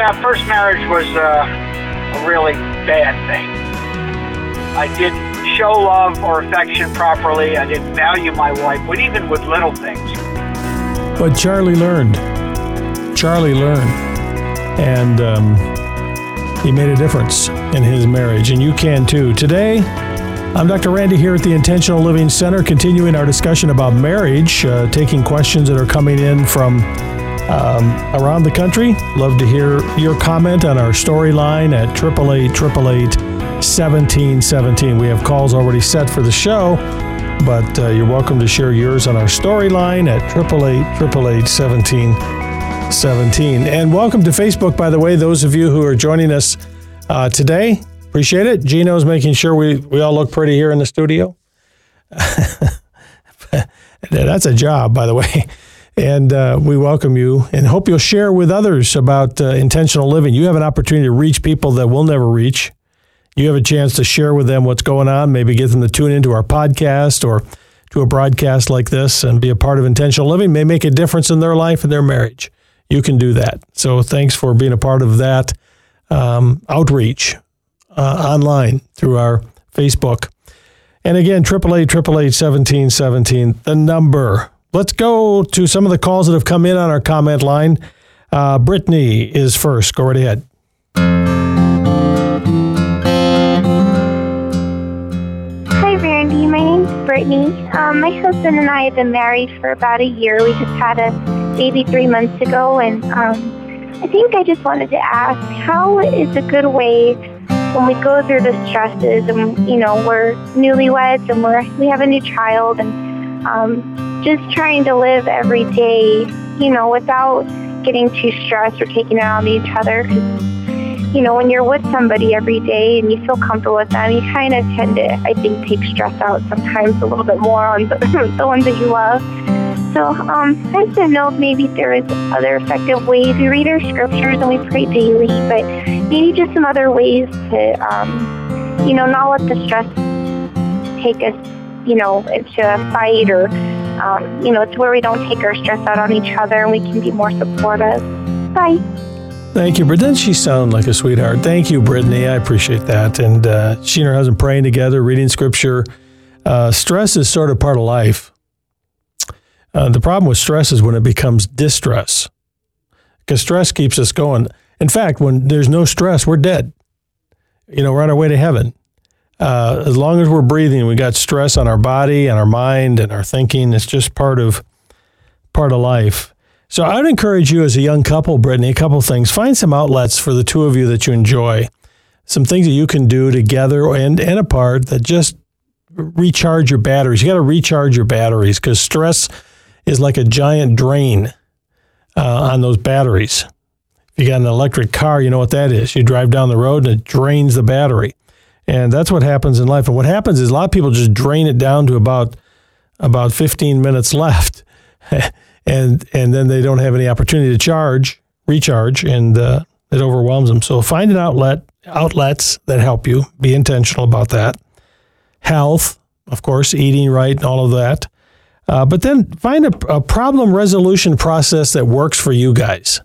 Yeah, first marriage was a really bad thing. I didn't show love or affection properly. I didn't value my wife, but even with little things. But Charlie learned. And he made a difference in his marriage, and you can too. Today, I'm Dr. Randy here at the Intentional Living Center, continuing our discussion about marriage, taking questions that are coming in from around the country. Love to hear your comment on our storyline at 888-888-1717. We have calls already set for the show, but you're welcome to share yours on our storyline at 888-888-1717. And welcome to Facebook, by the way, those of you who are joining us today. Appreciate it. Gino's making sure we all look pretty here in the studio. That's a job, by the way. And we welcome you and hope you'll share with others about intentional living. You have an opportunity to reach people that we'll never reach. You have a chance to share with them what's going on, maybe get them to tune into our podcast or to a broadcast like this and be a part of intentional living. It may make a difference in their life and their marriage. You can do that. So thanks for being a part of that outreach online through our Facebook. And again, 888-888-1717, the number. Let's go to some of the calls that have come in on our comment line. Brittany is first. Go right ahead. Hi, Randy. My name's Brittany. My husband and I have been married for about a year. We just had a baby 3 months ago, and I think I just wanted to ask, how is a good way when we go through the stresses and, you know, we're newlyweds and we have a new child and just trying to live every day, you know, without getting too stressed or taking it out on each other. Cause, you know, when you're with somebody every day and you feel comfortable with them, you kind of tend to, I think, take stress out sometimes a little bit more on the ones that you love. So I didn't know if maybe there is other effective ways. We read our scriptures and we pray daily, but maybe just some other ways to, you know, not let the stress take us, you know, into a fight or you know, it's where we don't take our stress out on each other and we can be more supportive. Bye. Thank you. But doesn't she sound like a sweetheart? Thank you, Brittany. I appreciate that. And she and her husband praying together, reading scripture. Stress is sort of part of life. The problem with stress is when it becomes distress, because stress keeps us going. In fact, when there's no stress, we're dead. You know, we're on our way to heaven. As long as we're breathing, we got stress on our body and our mind and our thinking. It's just part of life. So I would encourage you as a young couple, Brittany, a couple things. Find some outlets for the two of you that you enjoy, some things that you can do together and apart that just recharge your batteries. You got to recharge your batteries because stress is like a giant drain on those batteries. If you got an electric car, you know what that is. You drive down the road and it drains the battery. And that's what happens in life. And what happens is a lot of people just drain it down to about 15 minutes left. and then they don't have any opportunity to recharge, and it overwhelms them. So find an outlets that help you. Be intentional about that. Health, of course, eating right and all of that. But then find a problem resolution process that works for you guys.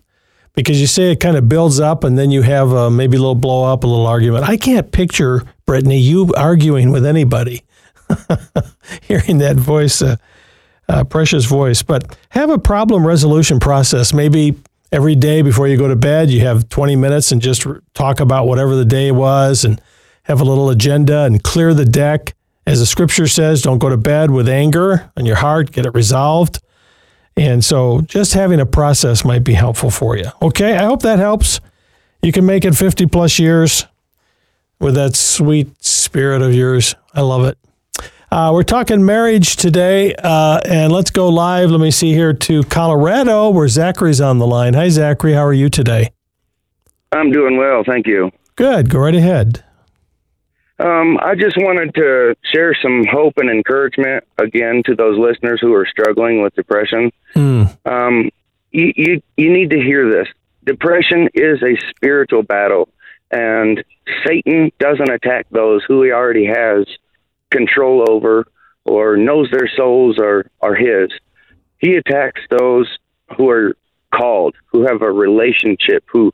Because you say it kind of builds up and then you have maybe a little blow up, a little argument. I can't picture, Brittany, you arguing with anybody. Hearing that voice, precious voice. But have a problem resolution process. Maybe every day before you go to bed, you have 20 minutes and just talk about whatever the day was and have a little agenda and clear the deck. As the scripture says, don't go to bed with anger on your heart. Get it resolved. And so just having a process might be helpful for you. Okay, I hope that helps. You can make it 50 plus years with that sweet spirit of yours. I love it. We're talking marriage today, and let's go live. Let me see here to Colorado where Zachary's on the line. Hi, Zachary. How are you today? I'm doing well. Thank you. Good. Go right ahead. I just wanted to share some hope and encouragement again to those listeners who are struggling with depression. You need to hear this. Depression is a spiritual battle, and Satan doesn't attack those who he already has control over or knows their souls are his. He attacks those who are called, who have a relationship, who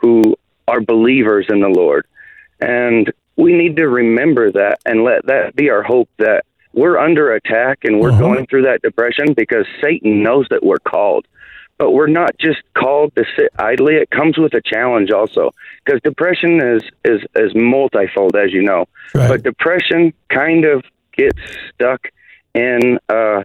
who are believers in the Lord. And we need to remember that and let that be our hope, that we're under attack and we're going through that depression because Satan knows that we're called. But we're not just called to sit idly. It comes with a challenge also, because depression is multifold, as you know. Right. But depression kind of gets stuck in, to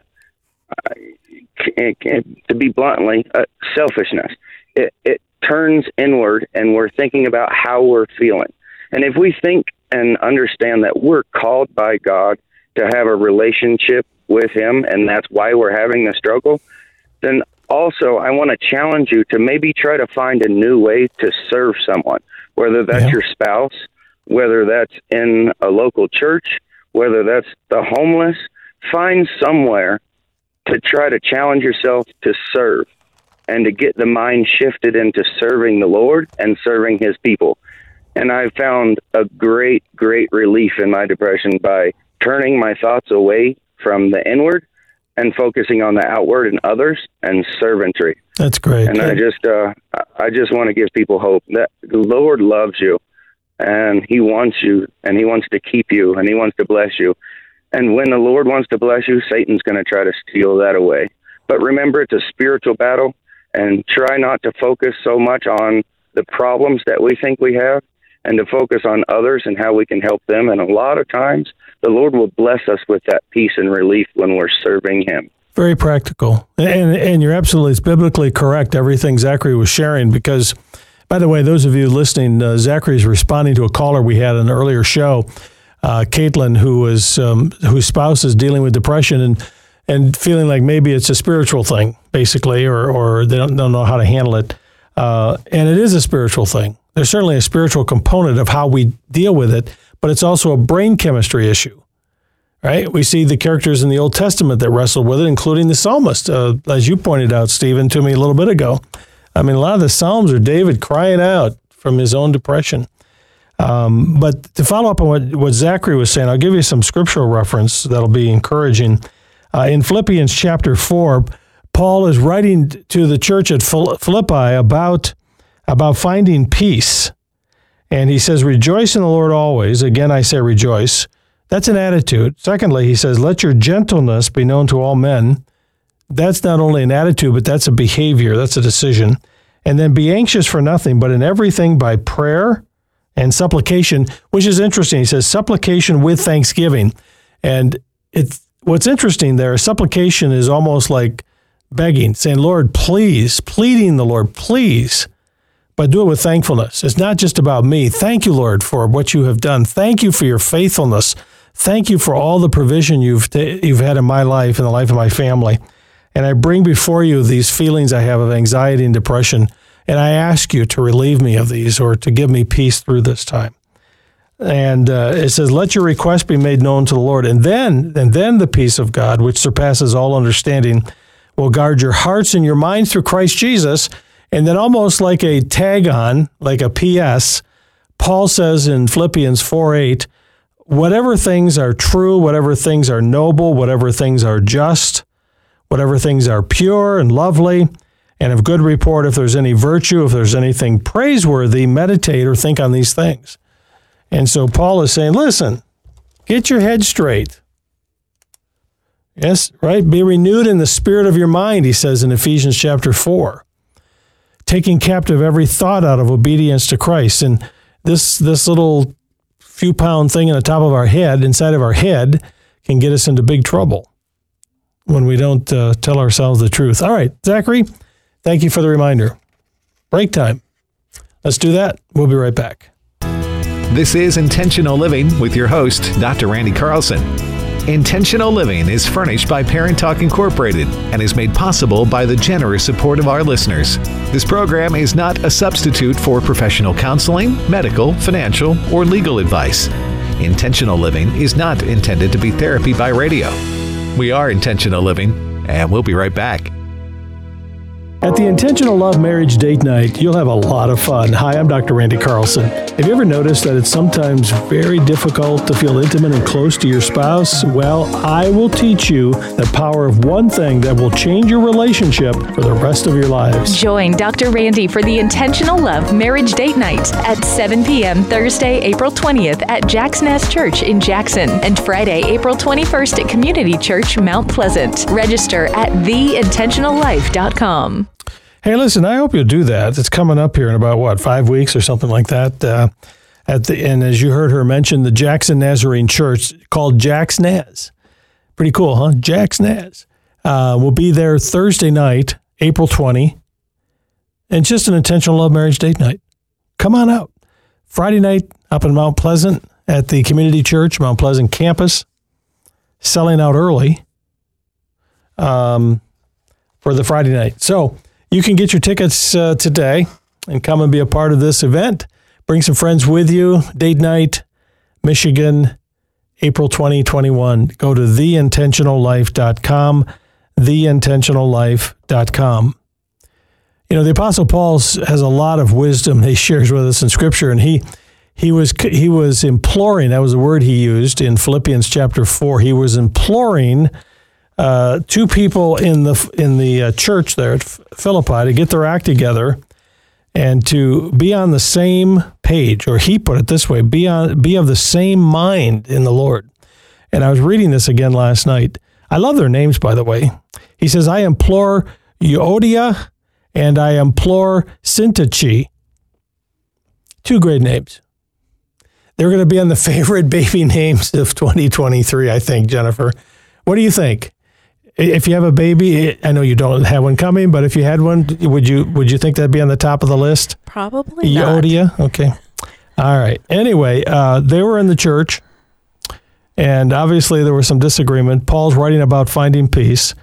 be bluntly, selfishness. It turns inward, and we're thinking about how we're feeling. And if we think and understand that we're called by God to have a relationship with Him, and that's why we're having the struggle, then also, I want to challenge you to maybe try to find a new way to serve someone, whether that's your spouse, whether that's in a local church, whether that's the homeless. Find somewhere to try to challenge yourself to serve and to get the mind shifted into serving the Lord and serving His people. And I found a great, great relief in my depression by turning my thoughts away from the inward and focusing on the outward and others and servantry. That's great. And I just want to give people hope that the Lord loves you, and He wants you, and He wants to keep you, and He wants to bless you. And when the Lord wants to bless you, Satan's going to try to steal that away. But remember, it's a spiritual battle, and try not to focus so much on the problems that we think we have, and to focus on others and how we can help them. And a lot of times, the Lord will bless us with that peace and relief when we're serving Him. Very practical. And you're absolutely biblically correct, everything Zachary was sharing, because, by the way, those of you listening, Zachary's responding to a caller we had in an earlier show, Caitlin, whose spouse is dealing with depression and feeling like maybe it's a spiritual thing, basically, or they don't know how to handle it. And it is a spiritual thing. There's certainly a spiritual component of how we deal with it, but it's also a brain chemistry issue, right? We see the characters in the Old Testament that wrestled with it, including the psalmist, as you pointed out, Stephen, to me a little bit ago. I mean, a lot of the Psalms are David crying out from his own depression. But to follow up on what Zachary was saying, I'll give you some scriptural reference that'll be encouraging. In Philippians chapter 4, Paul is writing to the church at Philippi about finding peace. And he says, rejoice in the Lord always. Again, I say rejoice. That's an attitude. Secondly, he says, let your gentleness be known to all men. That's not only an attitude, but that's a behavior. That's a decision. And then be anxious for nothing, but in everything by prayer and supplication, which is interesting. He says supplication with thanksgiving. And what's interesting there, supplication is almost like begging, saying, Lord, please, pleading the Lord, please. But do it with thankfulness. It's not just about me. Thank you, Lord, for what you have done. Thank you for your faithfulness. Thank you for all the provision you've had in my life and the life of my family. And I bring before you these feelings I have of anxiety and depression, and I ask you to relieve me of these or to give me peace through this time. And it says, let your request be made known to the Lord. And then the peace of God, which surpasses all understanding, will guard your hearts and your minds through Christ Jesus. And then almost like a tag on, like a PS, Paul says in Philippians 4:8, whatever things are true, whatever things are noble, whatever things are just, whatever things are pure and lovely, and of good report, if there's any virtue, if there's anything praiseworthy, meditate or think on these things. And so Paul is saying, listen, get your head straight. Yes, right? Be renewed in the spirit of your mind, he says in Ephesians chapter 4. Taking captive every thought out of obedience to Christ. And this little few pound thing in the top of our head, inside of our head, can get us into big trouble when we don't tell ourselves the truth. All right, Zachary, thank you for the reminder. Break time. Let's do that. We'll be right back. This is Intentional Living with your host, Dr. Randy Carlson. Intentional Living is furnished by Parent Talk Incorporated and is made possible by the generous support of our listeners. This program is not a substitute for professional counseling, medical, financial, or legal advice. Intentional Living is not intended to be therapy by radio. We are Intentional Living, and we'll be right back. At the Intentional Love Marriage Date Night, you'll have a lot of fun. Hi, I'm Dr. Randy Carlson. Have you ever noticed that it's sometimes very difficult to feel intimate and close to your spouse? Well, I will teach you the power of one thing that will change your relationship for the rest of your lives. Join Dr. Randy for the Intentional Love Marriage Date Night at 7 p.m. Thursday, April 20th at Jackson Nazarene Church in Jackson and Friday, April 21st at Community Church Mount Pleasant. Register at theintentionallife.com. Hey, listen, I hope you'll do that. It's coming up here in about, 5 weeks or something like that. And as you heard her mention, the Jackson Nazarene Church, called Jack's Naz. Pretty cool, huh? Jack's Naz. We'll be there Thursday night, April 20, and just an intentional love marriage date night. Come on out. Friday night up in Mount Pleasant at the Community Church, Mount Pleasant campus. Selling out early for the Friday night. So you can get your tickets today and come and be a part of this event. Bring some friends with you. Date night, Michigan, April 2021. Go to theintentionallife.com, theintentionallife.com. You know, the Apostle Paul has a lot of wisdom he shares with us in Scripture, and he was imploring, that was the word he used in Philippians chapter 4. He was imploring two people in the church there at Philippi to get their act together and to be on the same page, or he put it this way, be of the same mind in the Lord. And I was reading this again last night. I love their names, by the way. He says, I implore Euodia and I implore Syntyche. Two great names. They're going to be on the favorite baby names of 2023, I think, Jennifer. What do you think? If you have a baby, I know you don't have one coming, but if you had one, would you think that'd be on the top of the list? Probably not. Euodia? Okay. All right. Anyway, they were in the church, and obviously there was some disagreement. Paul's writing about finding peace,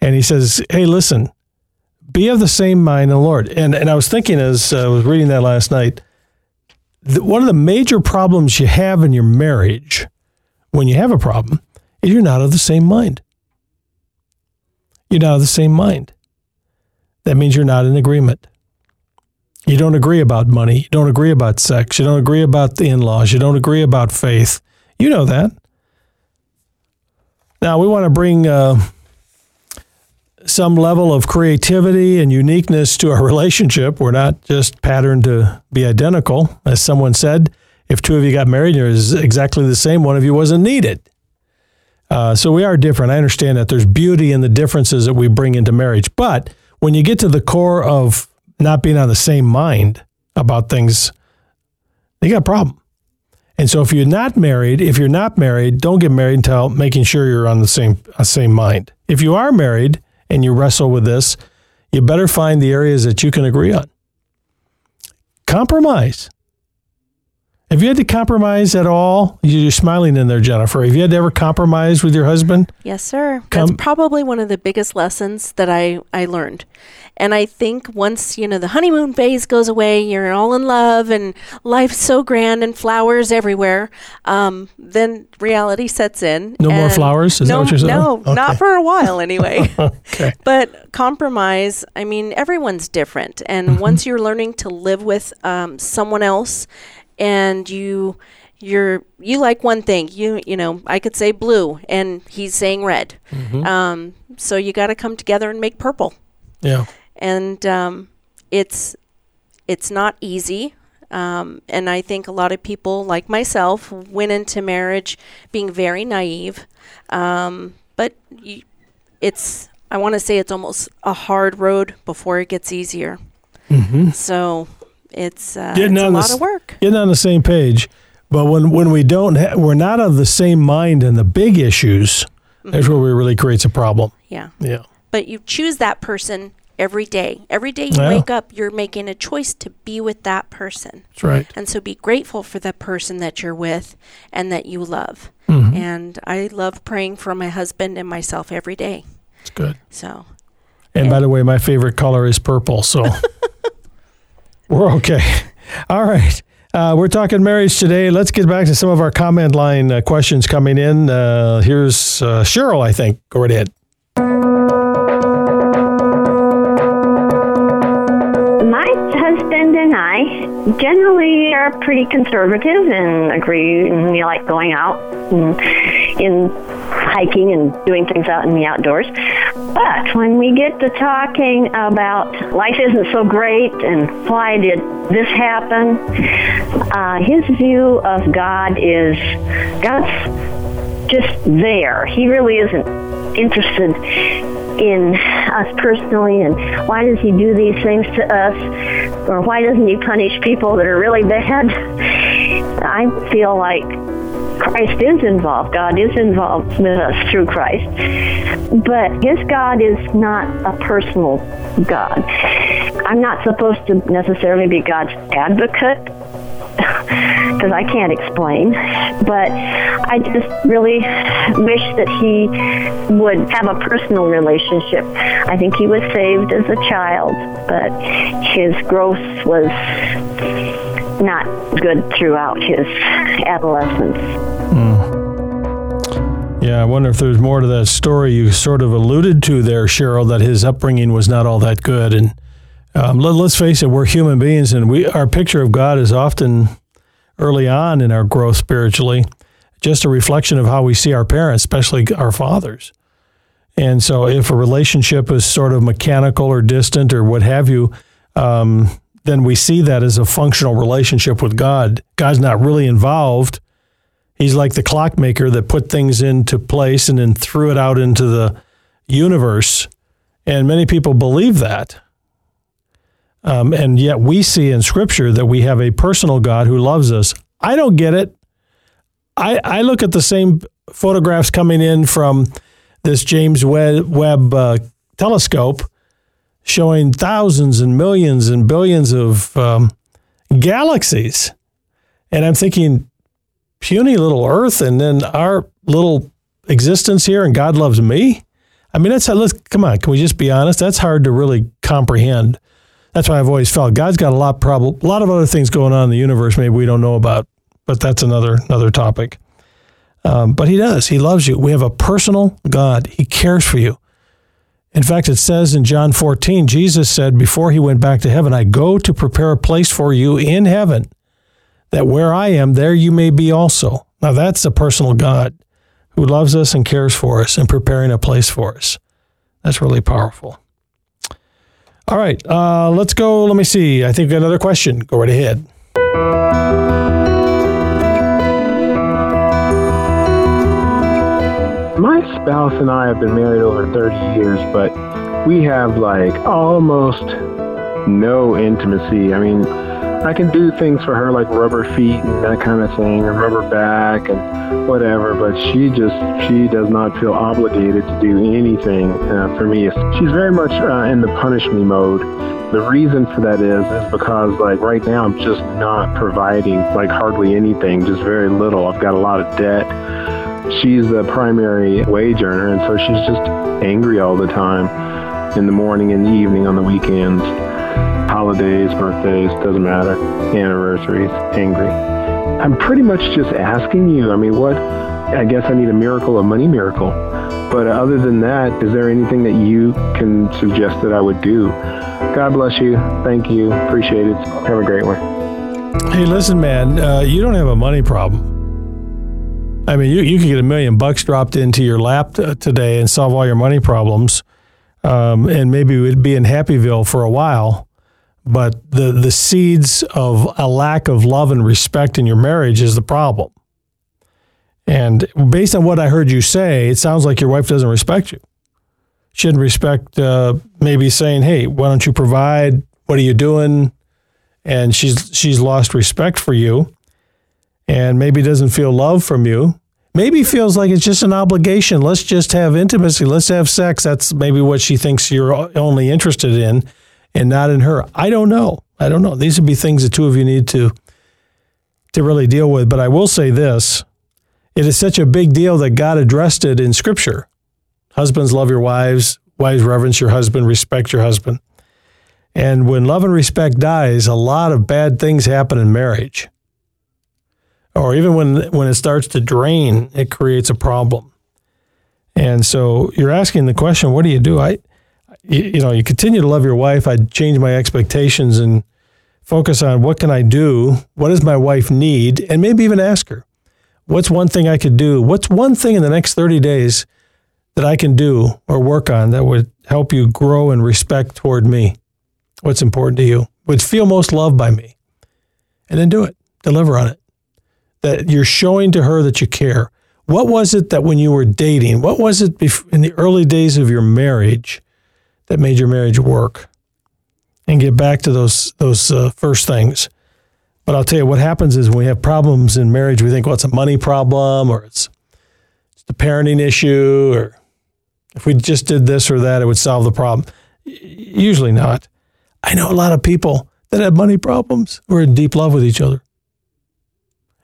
and he says, hey, listen, be of the same mind in the Lord. And I was thinking as I was reading that last night, one of the major problems you have in your marriage, when you have a problem, is you're not of the same mind. You're not of the same mind. That means you're not in agreement. You don't agree about money. You don't agree about sex. You don't agree about the in-laws. You don't agree about faith. You know that. Now, we want to bring some level of creativity and uniqueness to our relationship. We're not just patterned to be identical. As someone said, if two of you got married and you're exactly the same, one of you wasn't needed. So we are different. I understand that there's beauty in the differences that we bring into marriage. But when you get to the core of not being on the same mind about things, you got a problem. And so if you're not married, don't get married until making sure you're on the same mind. If you are married and you wrestle with this, you better find the areas that you can agree on. Compromise. Have you had to compromise at all? You're smiling in there, Jennifer. Have you had to ever compromise with your husband? Yes, sir. That's probably one of the biggest lessons that I learned. And I think once, the honeymoon phase goes away, you're all in love and life's so grand and flowers everywhere, then reality sets in. No more flowers? Is that what you're saying? No, okay. Not for a while anyway. Okay. But compromise, everyone's different. And once you're learning to live with someone else, and you like one thing, I could say blue and he's saying red. Mm-hmm. So you got to come together and make purple. Yeah. And it's not easy. And I think a lot of people like myself went into marriage being very naive. I want to say it's almost a hard road before it gets easier. Mm-hmm. So it's a lot of work. Getting on the same page. But when we don't, we're not of the same mind in the big issues, mm-hmm. That's where it really creates a problem. Yeah. Yeah. But you choose that person every day. Every day you wake up, you're making a choice to be with that person. That's right. And so be grateful for the person that you're with and that you love. Mm-hmm. And I love praying for my husband and myself every day. It's good. So. And by the way, my favorite color is purple, so. We're okay. All right. We're talking marriage today. Let's get back to some of our comment line questions coming in. Here's Cheryl, I think. Go right ahead. My husband husband and I generally are pretty conservative and agree, and we like going out and hiking and doing things out in the outdoors. But when we get to talking about life isn't so great and why did this happen, his view of God is God's just there. He really isn't interested in us personally, and why does he do these things to us, or why doesn't he punish people that are really bad? I feel like Christ is involved. God is involved with us through Christ. But his God is not a personal God. I'm not supposed to necessarily be God's advocate, because I can't explain, but I just really wish that he would have a personal relationship. I think he was saved as a child, but his growth was not good throughout his adolescence. Yeah, I wonder if there's more to that story you sort of alluded to there, Cheryl, that his upbringing was not all that good. And let's face it, we're human beings, and our picture of God is often early on in our growth spiritually, just a reflection of how we see our parents, especially our fathers. And so if a relationship is sort of mechanical or distant or what have you, then we see that as a functional relationship with God. God's not really involved. He's like the clockmaker that put things into place and then threw it out into the universe. And many people believe that. And yet we see in Scripture that we have a personal God who loves us. I don't get it. I look at the same photographs coming in from this James Webb telescope showing thousands and millions and billions of galaxies. And I'm thinking, puny little Earth and then our little existence here, and God loves me? I mean, come on, can we just be honest? That's hard to really comprehend. That's why I've always felt God's got a lot of other things going on in the universe maybe we don't know about, but that's another topic. But he does. He loves you. We have a personal God. He cares for you. In fact, it says in John 14, Jesus said before he went back to heaven, I go to prepare a place for you in heaven, that where I am, there you may be also. Now that's a personal God who loves us and cares for us and preparing a place for us. That's really powerful. All right, let's go. Let me see. I think we got another question. Go right ahead. My spouse and I have been married over 30 years, but we have like almost no intimacy. I mean, I can do things for her like rubber feet and that kind of thing, and rubber back and whatever, but she does not feel obligated to do anything for me. She's very much in the punish me mode. The reason for that is because like right now I'm just not providing like hardly anything, just very little. I've got a lot of debt. She's the primary wage earner, and so she's just angry all the time in the morning and the evening, on the weekends, holidays, birthdays, doesn't matter, anniversaries, angry. I'm pretty much just asking you, I mean, I guess I need a money miracle. But other than that, is there anything that you can suggest that I would do? God bless you. Thank you. Appreciate it. Have a great one. Hey, listen, man, you don't have a money problem. I mean, you could get $1 million dropped into your lap today and solve all your money problems, and maybe we'd be in Happyville for a while. But the seeds of a lack of love and respect in your marriage is the problem. And based on what I heard you say, it sounds like your wife doesn't respect you. She didn't respect maybe saying, "Hey, why don't you provide? What are you doing?" And she's lost respect for you. And maybe doesn't feel love from you. Maybe feels like it's just an obligation. Let's just have intimacy. Let's have sex. That's maybe what she thinks you're only interested in and not in her. I don't know. These would be things the two of you need to really deal with. But I will say this. It is such a big deal that God addressed it in Scripture. Husbands, love your wives. Wives, reverence your husband. Respect your husband. And when love and respect dies, a lot of bad things happen in marriage. Or even when it starts to drain, it creates a problem. And so you're asking the question, what do you do? You continue to love your wife. I change my expectations and focus on what can I do? What does my wife need? And maybe even ask her, what's one thing I could do? What's one thing in the next 30 days that I can do or work on that would help you grow in respect toward me? What's important to you? Would feel most loved by me? And then do it. Deliver on it. That you're showing to her that you care. What was it that when you were dating, what was it in the early days of your marriage that made your marriage work? And get back to those first things. But I'll tell you what happens is when we have problems in marriage, we think, well, it's a money problem or it's the parenting issue, or if we just did this or that, it would solve the problem. Usually not. I know a lot of people that have money problems who are in deep love with each other.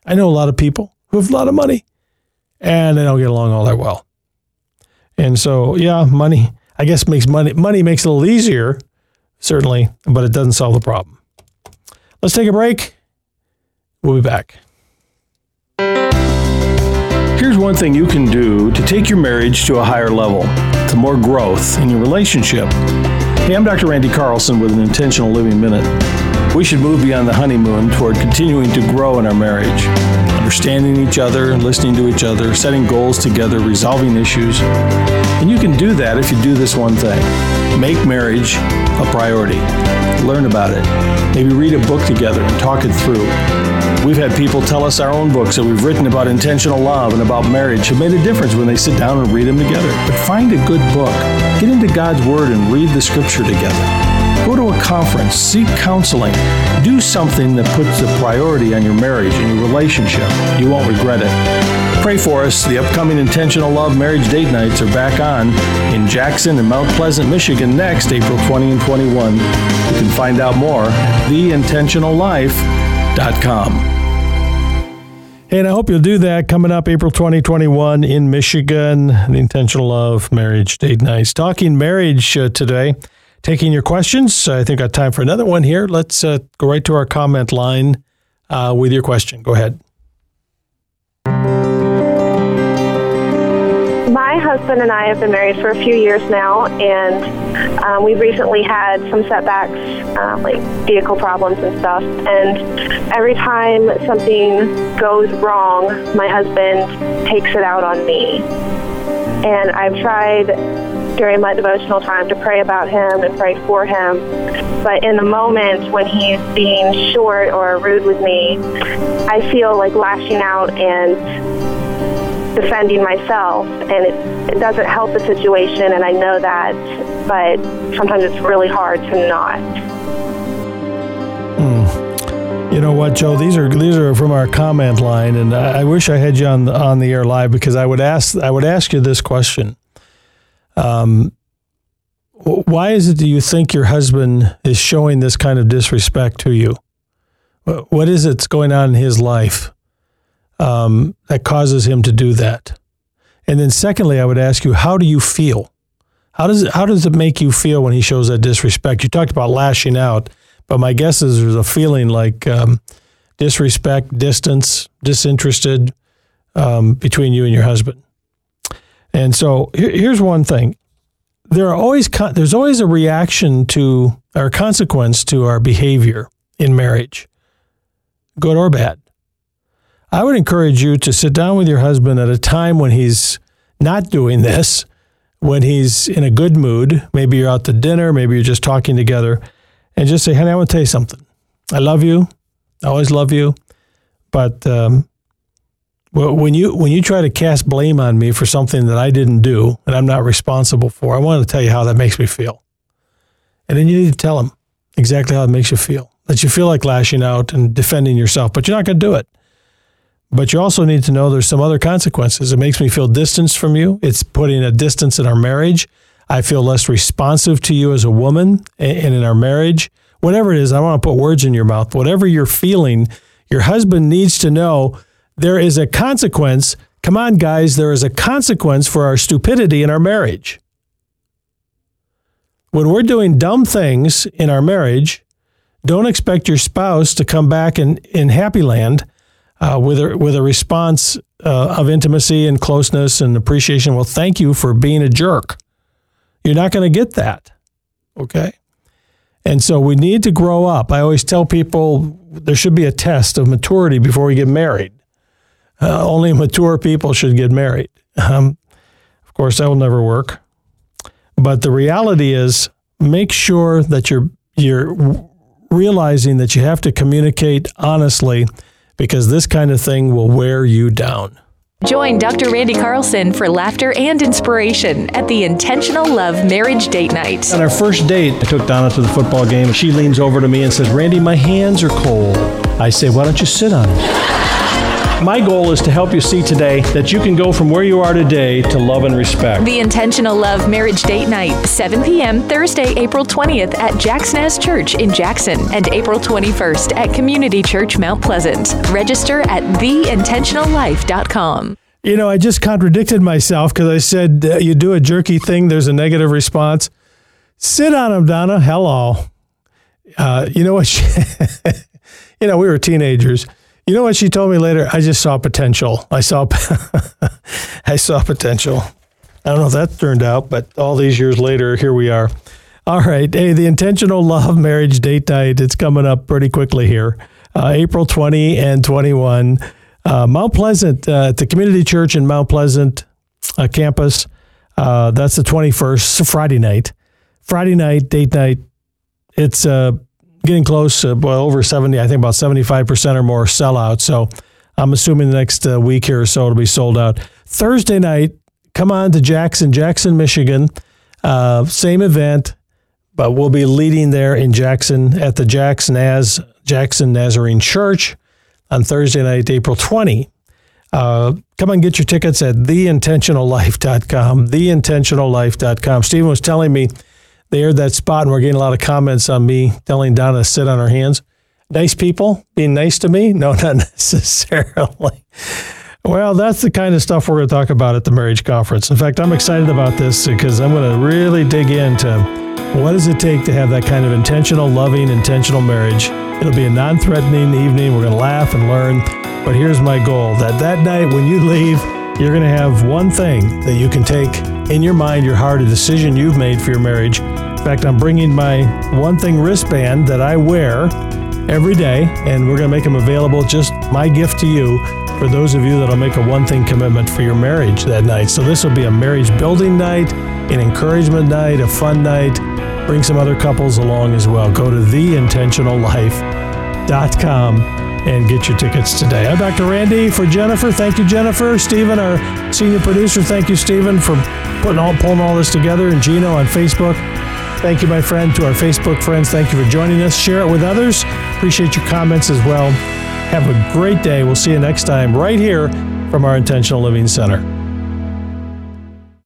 I know a lot of people who have a lot of money and they don't get along all that well. And so, yeah, money, I guess money makes it a little easier, certainly, but it doesn't solve the problem. Let's take a break. We'll be back. Here's one thing you can do to take your marriage to a higher level, to more growth in your relationship. Hey, I'm Dr. Randy Carlson with an Intentional Living Minute. We should move beyond the honeymoon toward continuing to grow in our marriage, understanding each other, listening to each other, setting goals together, resolving issues. And you can do that if you do this one thing. Make marriage a priority. Learn about it. Maybe read a book together and talk it through. We've had people tell us our own books that we've written about intentional love and about marriage have made a difference when they sit down and read them together. But find a good book. Get into God's Word and read the Scripture together. Go to a conference, seek counseling, do something that puts a priority on your marriage and your relationship. You won't regret it. Pray for us. The upcoming Intentional Love Marriage Date Nights are back on in Jackson and Mount Pleasant, Michigan next April 20 and 21. You can find out more at theintentionallife.com. Hey, and I hope you'll do that coming up April 2021 in Michigan, the Intentional Love Marriage Date Nights. Talking marriage today. Taking your questions. I think I got time for another one here. Let's go right to our comment line with your question. Go ahead. My husband and I have been married for a few years now, and we've recently had some setbacks, like vehicle problems and stuff. And every time something goes wrong, my husband takes it out on me. And I've tried during my devotional time to pray about him and pray for him. But in the moment when he's being short or rude with me, I feel like lashing out and defending myself. And it doesn't help the situation, and I know that, but sometimes it's really hard to not. You know what, Joe? These are from our comment line, and I wish I had you on the air live, because I would ask you this question. Why is it do you think your husband is showing this kind of disrespect to you? What is it that's going on in his life that causes him to do that? And then secondly, I would ask you, how do you feel? How does it make you feel when he shows that disrespect? You talked about lashing out, but my guess is there's a feeling like disrespect, distance, disinterested between you and your husband. And so here's one thing. There's always a reaction to or consequence to our behavior in marriage, good or bad. I would encourage you to sit down with your husband at a time when he's not doing this, when he's in a good mood. Maybe you're out to dinner, maybe you're just talking together, and just say, honey, I want to tell you something. I love you. I always love you. But, well, when you try to cast blame on me for something that I didn't do and I'm not responsible for, I want to tell you how that makes me feel. And then you need to tell him exactly how it makes you feel. That you feel like lashing out and defending yourself, but you're not going to do it. But you also need to know there's some other consequences. It makes me feel distanced from you. It's putting a distance in our marriage. I feel less responsive to you as a woman and in our marriage. Whatever it is, I don't want to put words in your mouth. Whatever you're feeling, your husband needs to know there is a consequence. Come on, guys. There is a consequence for our stupidity in our marriage. When we're doing dumb things in our marriage, don't expect your spouse to come back in happy land with a response of intimacy and closeness and appreciation. Well, thank you for being a jerk. You're not going to get that. Okay? And so we need to grow up. I always tell people there should be a test of maturity before we get married. Only mature people should get married. Of course, that will never work. But the reality is, make sure that you're realizing that you have to communicate honestly, because this kind of thing will wear you down. Join Dr. Randy Carlson for laughter and inspiration at the Intentional Love Marriage Date Night. On our first date, I took Donna to the football game. She leans over to me and says, "Randy, my hands are cold." I say, "Why don't you sit on them?" My goal is to help you see today that you can go from where you are today to love and respect. The Intentional Love Marriage Date Night, 7 p.m. Thursday, April 20th at Jackson Nazarene Church in Jackson and April 21st at Community Church Mount Pleasant. Register at theintentionallife.com. You know, I just contradicted myself because I said, you do a jerky thing, there's a negative response. Sit on them, Donna. Hello. You know what? You know, we were teenagers. You know what she told me later? I just saw potential. I saw potential. I don't know if that turned out, but all these years later, here we are. All right. Hey, the Intentional Love Marriage Date Night. It's coming up pretty quickly here. April 20 and 21. Mount Pleasant, the Community Church in Mount Pleasant campus. That's the 21st, Friday night. Friday night, date night. It's getting close, well, over 70, I think about 75% or more sellout. So I'm assuming the next week here or so it'll be sold out. Thursday night, come on to Jackson, Michigan. Same event, but we'll be leading there in Jackson at the Jackson Nazarene Church on Thursday night, April 20. Come and get your tickets at theintentionallife.com, theintentionallife.com. Stephen was telling me they aired that spot, and we're getting a lot of comments on me telling Donna to sit on her hands. Nice people being nice to me? No, not necessarily. Well, that's the kind of stuff we're going to talk about at the marriage conference. In fact, I'm excited about this because I'm going to really dig into what does it take to have that kind of intentional, loving, intentional marriage. It'll be a non-threatening evening. We're going to laugh and learn. But here's my goal, that night when you leave, you're going to have one thing that you can take in your mind, your heart, a decision you've made for your marriage. In fact, I'm bringing my one thing wristband that I wear every day, and we're going to make them available, just my gift to you, for those of you that'll make a one thing commitment for your marriage that night. So this will be a marriage building night, an encouragement night, a fun night. Bring some other couples along as well. Go to theintentionallife.com and get your tickets today. I'm Dr. Randy for Jennifer. Thank you, Jennifer. Stephen, our senior producer. Thank you, Stephen, for pulling all this together. And Gino on Facebook. Thank you, my friend, to our Facebook friends. Thank you for joining us. Share it with others. Appreciate your comments as well. Have a great day. We'll see you next time right here from our Intentional Living Center.